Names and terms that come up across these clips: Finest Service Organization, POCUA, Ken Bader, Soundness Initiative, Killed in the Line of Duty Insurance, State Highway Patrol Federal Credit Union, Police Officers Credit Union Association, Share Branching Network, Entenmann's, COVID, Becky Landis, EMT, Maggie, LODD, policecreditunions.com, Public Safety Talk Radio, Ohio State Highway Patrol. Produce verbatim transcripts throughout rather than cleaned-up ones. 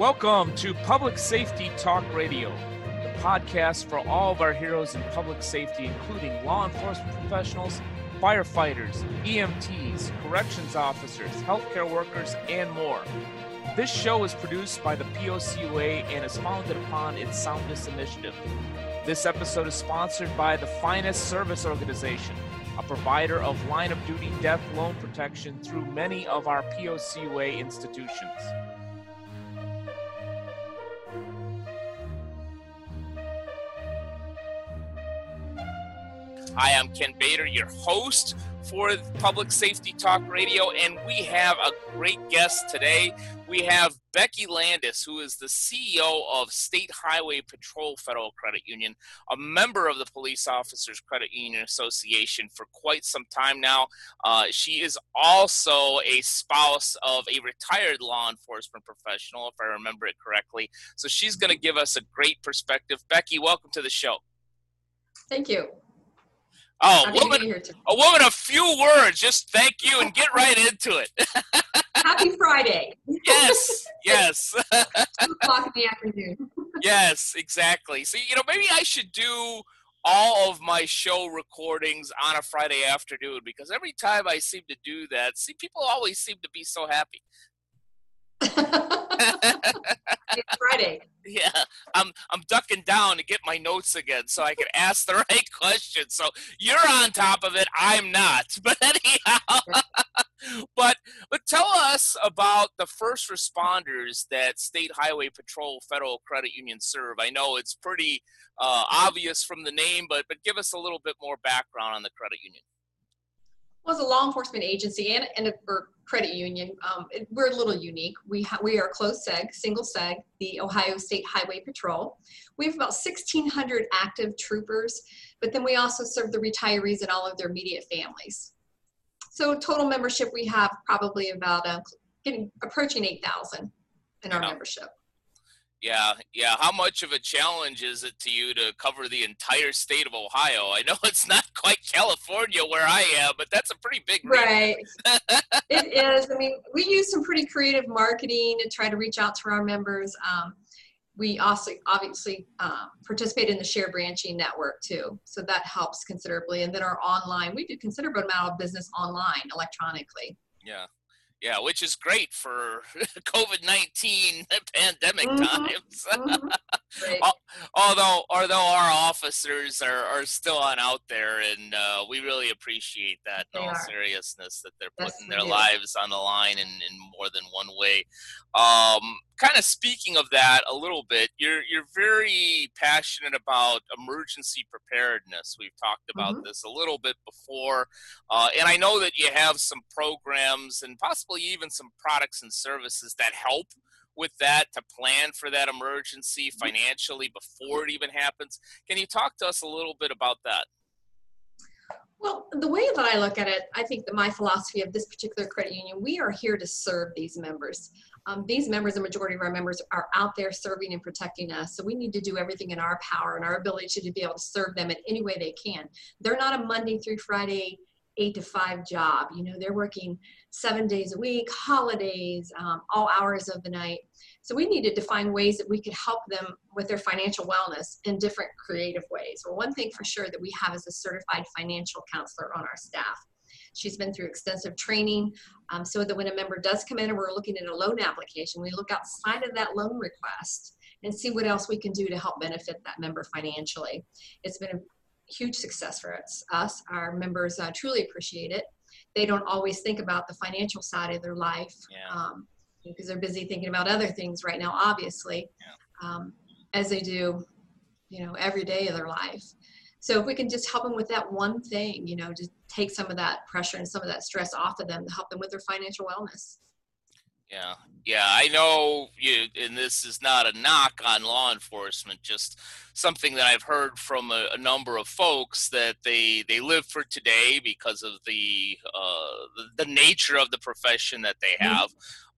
Welcome to Public Safety Talk Radio, the podcast for all of our heroes in public safety, including law enforcement professionals, firefighters, E M Ts, corrections officers, healthcare workers, and more. This show is produced by the P O C U A and is founded upon its Soundness Initiative. This episode is sponsored by the Finest Service Organization, a provider of line-of-duty death loan protection through many of our P O C U A institutions. Hi, I'm Ken Bader, your host for Public Safety Talk Radio, and we have a great guest today. We have Becky Landis, who is the C E O of State Highway Patrol Federal Credit Union, a member of the Police Officers Credit Union Association for quite some time now. Uh, she is also a spouse of a retired law enforcement professional, if I remember it correctly. So she's going to give us a great perspective. Becky, welcome to the show. Thank you. Oh, a woman, a woman, a few words, just thank you and get right into it. Happy Friday. Yes, yes. Two o'clock in the afternoon. Yes, exactly. So, you know, maybe I should do all of my show recordings on a Friday afternoon, because every time I seem to do that, see, people always seem to be so happy. It's Friday. Yeah, I'm I'm ducking down to get my notes again so I can ask the right question. So you're on top of it, I'm not. But anyhow, but but tell us about the first responders that State Highway Patrol Federal Credit Union serve. I know it's pretty uh, obvious from the name, but but give us a little bit more background on the credit union. Well, as a law enforcement agency and, and a or credit union, um, it, we're a little unique. We, ha we are closed seg, single seg, the Ohio State Highway Patrol. We have about sixteen hundred active troopers, but then we also serve the retirees and all of their immediate families. So total membership, we have probably about uh, getting approaching eight thousand in our yeah. membership. Yeah, yeah. How much of a challenge is it to you to cover the entire state of Ohio? I know it's not quite California where I am, but that's a pretty big region. Right. It is. I mean, we use some pretty creative marketing to try to reach out to our members. Um, we also obviously uh, participate in the Share Branching Network too, so that helps considerably. And then our online, we do considerable amount of business online, electronically. Yeah. Yeah, which is great for COVID nineteen pandemic mm-hmm. times. Mm-hmm. although, although our officers are, are still on out there, and uh, we really appreciate that in they all are. seriousness that they're putting yes, their do. lives on the line in, in more than one way. Um, kind of speaking of that a little bit, you're, you're very passionate about emergency preparedness. We've talked about mm-hmm. this a little bit before, uh, and I know that you have some programs and possibly even some products and services that help with that, to plan for that emergency financially before it even happens. Can you talk to us a little bit about that? Well, the way that I look at it, I think that my philosophy of this particular credit union, we are here to serve these members. Um, these members, the majority of our members, are out there serving and protecting us. So we need to do everything in our power and our ability to be able to serve them in any way they can. They're not a Monday through Friday eight to five job. You know, they're working seven days a week, holidays, um, all hours of the night. So we needed to find ways that we could help them with their financial wellness in different creative ways. Well, one thing for sure that we have is a certified financial counselor on our staff. She's been through extensive training um, so that when a member does come in and we're looking at a loan application, we look outside of that loan request and see what else we can do to help benefit that member financially. It's been a huge success for us. us. Our members uh, truly appreciate it. They don't always think about the financial side of their life yeah. um, because they're busy thinking about other things right now, obviously, yeah. um, as they do, you know, every day of their life. So if we can just help them with that one thing, you know, just take some of that pressure and some of that stress off of them to help them with their financial wellness. Yeah. Yeah. I know you, and this is not a knock on law enforcement, just something that I've heard from a, a number of folks that they, they live for today because of the, uh, the, the nature of the profession that they have.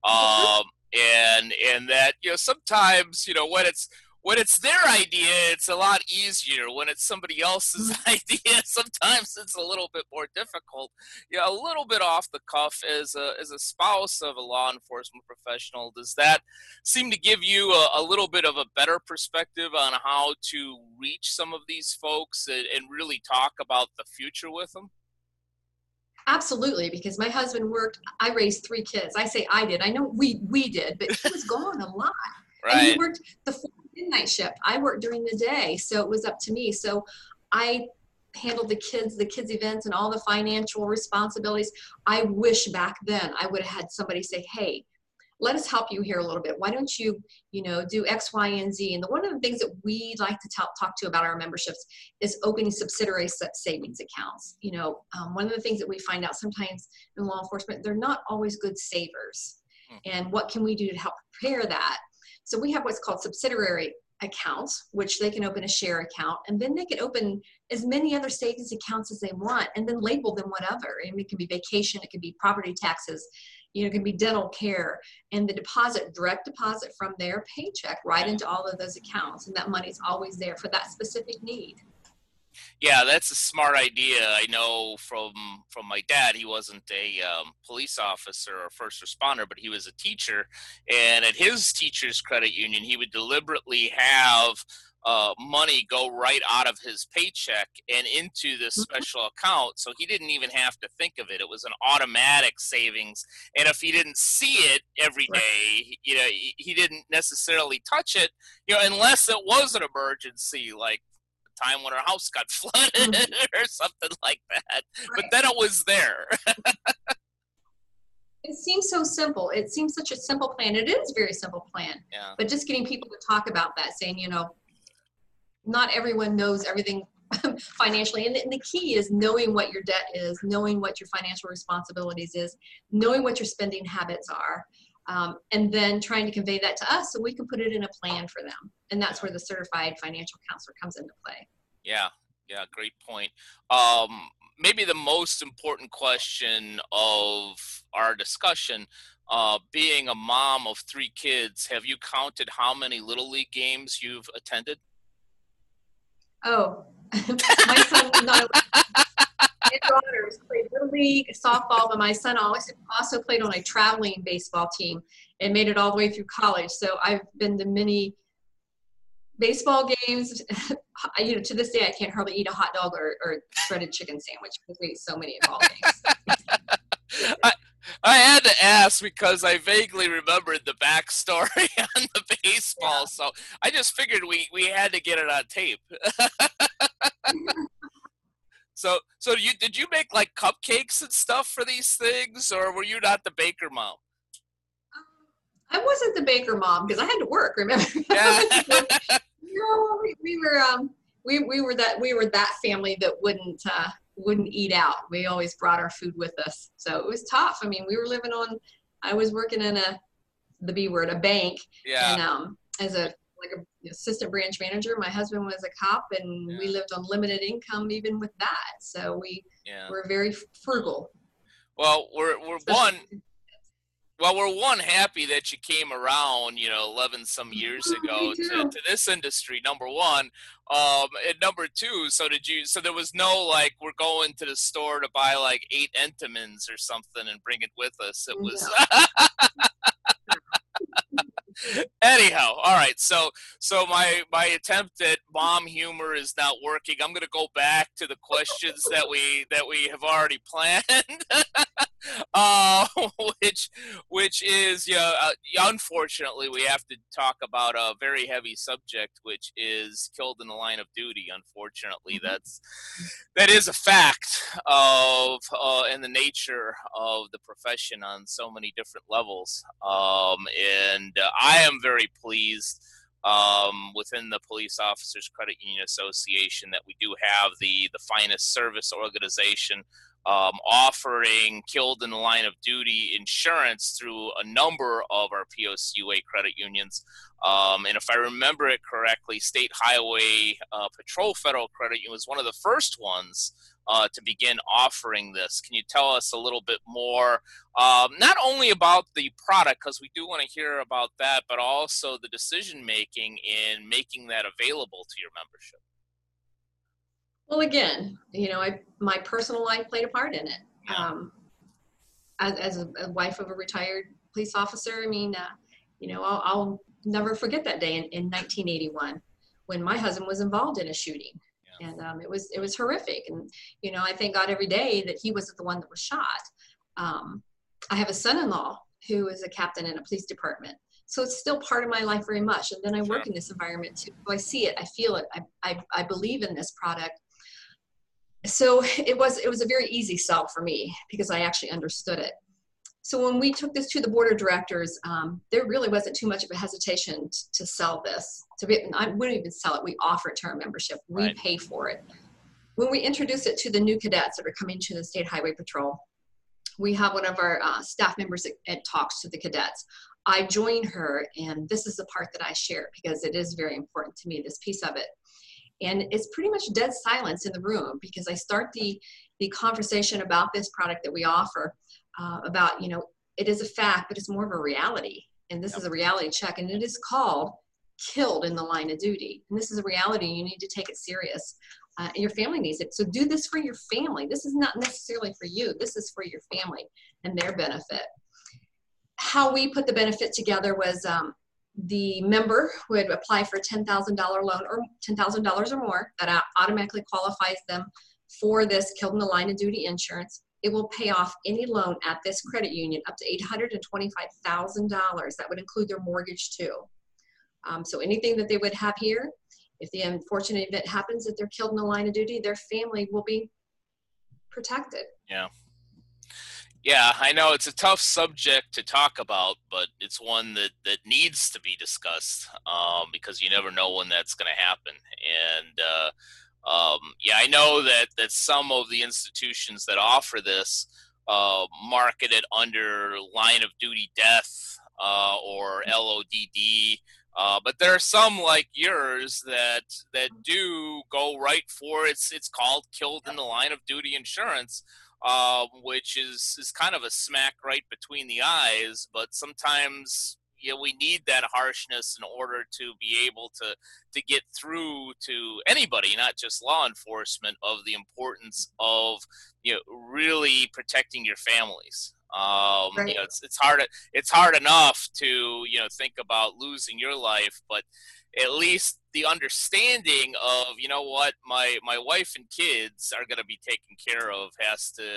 Um, and, and that, you know, sometimes, you know, when it's, when it's their idea, it's a lot easier. When it's somebody else's idea, sometimes it's a little bit more difficult. Yeah, a little bit off the cuff as a, as a spouse of a law enforcement professional. Does that seem to give you a, a little bit of a better perspective on how to reach some of these folks and, and really talk about the future with them? Absolutely, because my husband worked, I raised three kids. I say I did. I know we we did, but he was gone a lot. Right. And he worked the midnight shift. I worked during the day, so it was up to me. So I handled the kids, the kids' events, and all the financial responsibilities. I wish back then I would have had somebody say, hey, let us help you here a little bit. Why don't you, you know, do X, Y, and Z? And the, one of the things that we like to talk, talk to about our memberships is opening subsidiary savings accounts. You know, um, one of the things that we find out sometimes in law enforcement, they're not always good savers. Mm-hmm. And what can we do to help prepare that? So we have what's called subsidiary accounts, which they can open a share account, and then they can open as many other savings accounts as they want, and then label them whatever. And it can be vacation, it can be property taxes, you know, it can be dental care, and the deposit, direct deposit from their paycheck right into all of those accounts. And that money's always there for that specific need. Yeah, that's a smart idea. I know from from my dad, he wasn't a um, police officer or first responder, but he was a teacher. And at his teacher's credit union, he would deliberately have uh, money go right out of his paycheck and into this special account. So he didn't even have to think of it. It was an automatic savings. And if he didn't see it every day, you know, he didn't necessarily touch it, you know, unless it was an emergency, like time when our house got flooded or something like that, right. But then it was there. It seems so simple. It seems such a simple plan. It is a very simple plan, yeah. But just getting people to talk about that, saying, you know, not everyone knows everything financially. And the, and the key is knowing what your debt is, knowing what your financial responsibilities is, knowing what your spending habits are. Um, and then trying to convey that to us so we can put it in a plan for them. And that's where the certified financial counselor comes into play. Yeah. Yeah. Great point. Um, maybe the most important question of our discussion, uh, being a mom of three kids, have you counted how many Little League games you've attended? Oh, my son was not allowed. My daughters played Little League, softball, but my son also played on a traveling baseball team and made it all the way through college. So I've been to many baseball games. You know, to this day, I can't hardly eat a hot dog or, or shredded chicken sandwich because we eat so many of all games. I, I had to ask because I vaguely remembered the backstory on the baseball, yeah. So I just figured we, we had to get it on tape. So, so you, did you make like cupcakes and stuff for these things, or were you not the baker mom? I wasn't the baker mom because I had to work. Remember? Yeah. No, we, we were um, we we were that we were that family that wouldn't uh, wouldn't eat out. We always brought our food with us, so it was tough. I mean, we were living on. I was working in a the B word, a bank, yeah, and um, as a like a assistant branch manager. My husband was a cop, and yeah. We lived on limited income even with that. So we yeah. were very frugal. Well, we're, we're one, well, we're one happy that you came around, you know, eleven some years ago to, to this industry, number one. Um, and number two, so did you, so there was no, like, we're going to the store to buy like eight Entenmann's or something and bring it with us. It was, no. Anyhow, all right, so so my my attempt at mom humor is not working. I'm gonna go back to the questions that we that we have already planned. uh, which which is yeah uh, unfortunately we have to talk about a very heavy subject, which is killed in the line of duty. Unfortunately, that's that is a fact of uh, and the nature of the profession on so many different levels. Um, and uh, I am very pleased um, within the Police Officers Credit Union Association that we do have the, the Finest Service Organization um, offering Killed in the Line of Duty Insurance through a number of our P O C U A credit unions. Um, and if I remember it correctly, State Highway uh, Patrol Federal Credit Union was one of the first ones Uh, to begin offering this. Can you tell us a little bit more, um, not only about the product, because we do want to hear about that, but also the decision-making in making that available to your membership? Well, again, you know, I, my personal life played a part in it. Yeah. Um, as, as a, a wife of a retired police officer, I mean, uh, you know, I'll, I'll never forget that day in, in nineteen eighty-one when my husband was involved in a shooting. And um, it was it was horrific. And, you know, I thank God every day that he wasn't the one that was shot. Um, I have a son-in-law who is a captain in a police department. So it's still part of my life very much. And then I work in this environment too. So I see it. I feel it. I, I, I believe in this product. So it was, it was a very easy sell for me because I actually understood it. So when we took this to the board of directors, um, there really wasn't too much of a hesitation t- to sell this. To be, I wouldn't even sell it. We offer it to our membership. We right. pay for it. When we introduced it to the new cadets that are coming to the State Highway Patrol, we have one of our uh, staff members that, that talks to the cadets. I join her, and this is the part that I share because it is very important to me, this piece of it. And it's pretty much dead silence in the room because I start the, the conversation about this product that we offer. Uh, about, you know, it is a fact, but it's more of a reality. And this yep. is a reality check. And it is called Killed in the Line of Duty. And this is a reality. You need to take it serious. Uh, and your family needs it. So do this for your family. This is not necessarily for you. This is for your family and their benefit. How we put the benefit together was um, the member would apply for a ten thousand dollars loan or ten thousand dollars or more. That automatically qualifies them for this Killed in the Line of Duty insurance. It will pay off any loan at this credit union up to eight hundred twenty-five thousand dollars. That would include their mortgage too. Um, so anything that they would have here, if the unfortunate event happens that they're killed in the line of duty, their family will be protected. Yeah. Yeah, I know it's a tough subject to talk about, but it's one that, that needs to be discussed um, because you never know when that's going to happen. And, uh, Um, yeah, I know that, that some of the institutions that offer this uh, market it under line of duty death uh, or L O D D, uh, but there are some like yours that that do go right for it's it's called Killed in the Line of Duty Insurance, uh, which is, is kind of a smack right between the eyes, but sometimes. Yeah, we need that harshness in order to be able to to get through to anybody, not just law enforcement, of the importance of you know really protecting your families. Um, right. You know, it's it's hard it's hard enough to you know think about losing your life, but at least the understanding of you know what my my wife and kids are going to be taken care of has to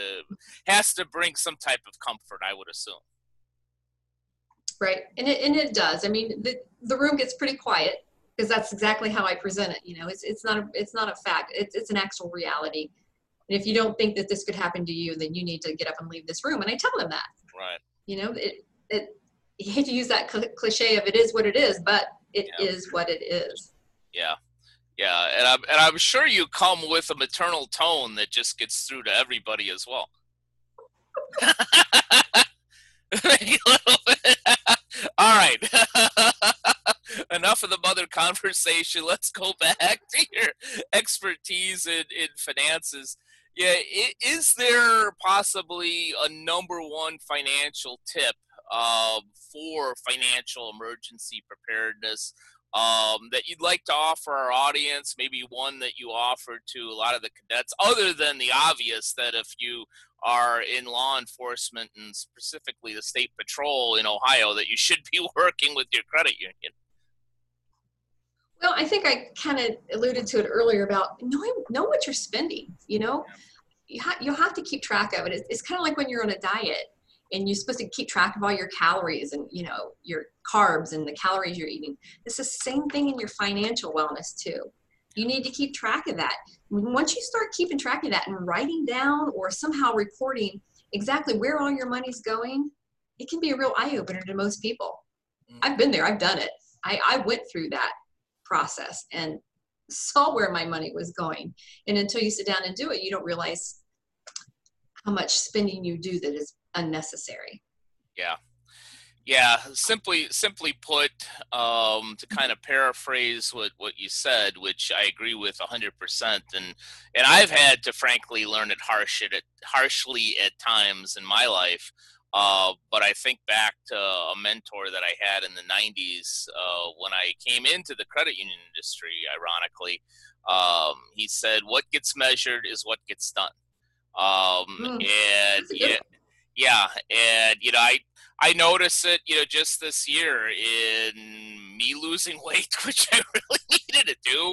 has to bring some type of comfort, I would assume. Right. And it, and it does. I mean, the, the room gets pretty quiet because that's exactly how I present it. You know, it's, it's not, a, it's not a fact. It's, it's an actual reality. And if you don't think that this could happen to you, then you need to get up and leave this room. And I tell them that, right. You know, it, it, you hate to use that cl- cliche of it is what it is, but it yeah. is what it is. Yeah. Yeah. And I'm, and I'm sure you come with a maternal tone that just gets through to everybody as well. Maybe a little bit. All right. Enough of the mother conversation. Let's go back to your expertise in, in finances. Yeah, is there possibly a number one financial tip um, for financial emergency preparedness um, that you'd like to offer our audience? Maybe one that you offer to a lot of the cadets, other than the obvious that if you are in law enforcement and specifically the state patrol in Ohio that you should be working with your credit union? Well, I think I kind of alluded to it earlier about knowing, know what you're spending, you know, you ha- you'll have to keep track of it. It's, it's kind of like when you're on a diet and you're supposed to keep track of all your calories and, you know, your carbs and the calories you're eating. It's the same thing in your financial wellness too. You need to keep track of that. Once you start keeping track of that and writing down or somehow reporting exactly where all your money's going, it can be a real eye-opener to most people. Mm. I've been there. I've done it. I, I went through that process and saw where my money was going. And until you sit down and do it, you don't realize how much spending you do that is unnecessary. Yeah. Yeah. Simply, simply put, um, to kind of paraphrase what, what you said, which I agree with a hundred percent. And, and I've had to frankly learn it harsh at, harshly at times in my life. Uh, but I think back to a mentor that I had in the nineties, uh, when I came into the credit union industry, ironically, um, he said, what gets measured is what gets done. Um, mm, and yeah, yeah. And, you know, I, I noticed it, you know, just this year in me losing weight, which I really needed to do.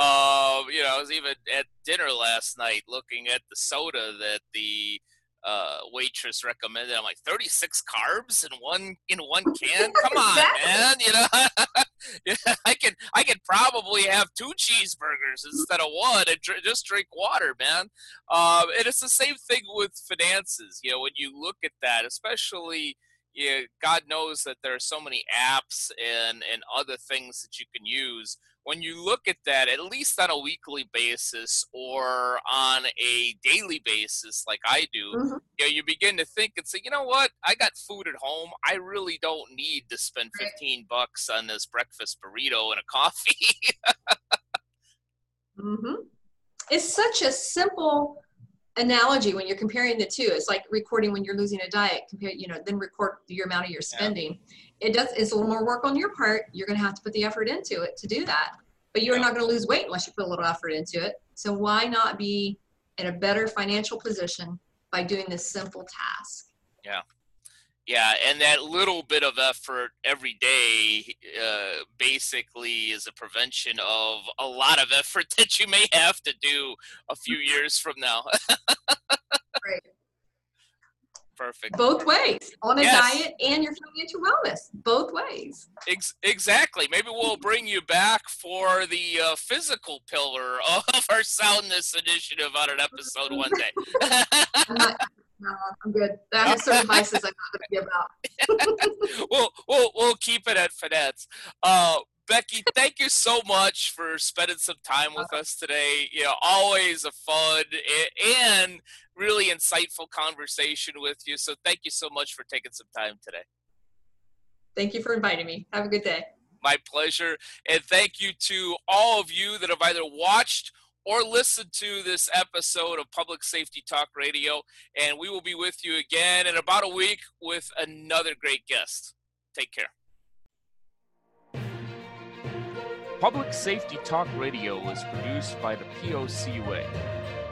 Um, you know, I was even at dinner last night looking at the soda that the uh, waitress recommended. I'm like, thirty-six carbs in one in one can. Come on, man. You know, yeah, I can I can probably have two cheeseburgers instead of one, and dr- just drink water, man. Um, and it's the same thing with finances. You know, when you look at that, especially. Yeah, God knows that there are so many apps and, and other things that you can use. When you look at that, at least on a weekly basis or on a daily basis, like I do, mm-hmm. you know, you begin to think and say, you know what? I got food at home. I really don't need to spend fifteen bucks on this breakfast burrito and a coffee. mm-hmm. It's such a simple analogy when you're comparing the two. It's like recording when you're losing a diet, compare, you know, then record your amount of your spending. Yeah. It does, it's a little more work on your part. You're going to have to put the effort into it to do that, but you're yeah. not going to lose weight unless you put a little effort into it. So why not be in a better financial position by doing this simple task? Yeah. Yeah. And that little bit of effort every day uh, basically is a prevention of a lot of effort that you may have to do a few years from now. Right. Perfect. Both ways, on a yes. diet and your financial wellness, both ways. Ex- exactly. Maybe we'll bring you back for the uh, physical pillar of our Soundness Initiative on an episode one day. No, I'm good. I have some advices I'm not going to give out. we'll, we'll, we'll keep it at finance. Uh, Becky, thank you so much for spending some time with us today. You know, always a fun and really insightful conversation with you. So thank you so much for taking some time today. Thank you for inviting me. Have a good day. My pleasure. And thank you to all of you that have either watched or listen to this episode of Public Safety Talk Radio, and we will be with you again in about a week with another great guest. Take care. Public Safety Talk Radio is produced by the P O C U A.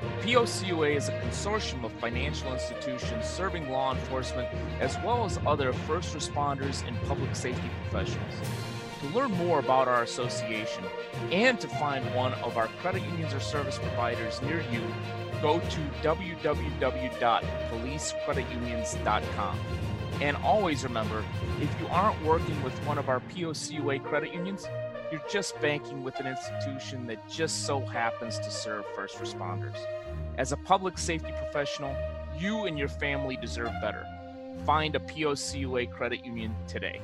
The P O C U A is a consortium of financial institutions serving law enforcement as well as other first responders and public safety professionals. To learn more about our association and to find one of our credit unions or service providers near you, go to w w w dot police credit unions dot com. And always remember, if you aren't working with one of our P O C U A credit unions, you're just banking with an institution that just so happens to serve first responders. As a public safety professional, you and your family deserve better. Find a P O C U A credit union today.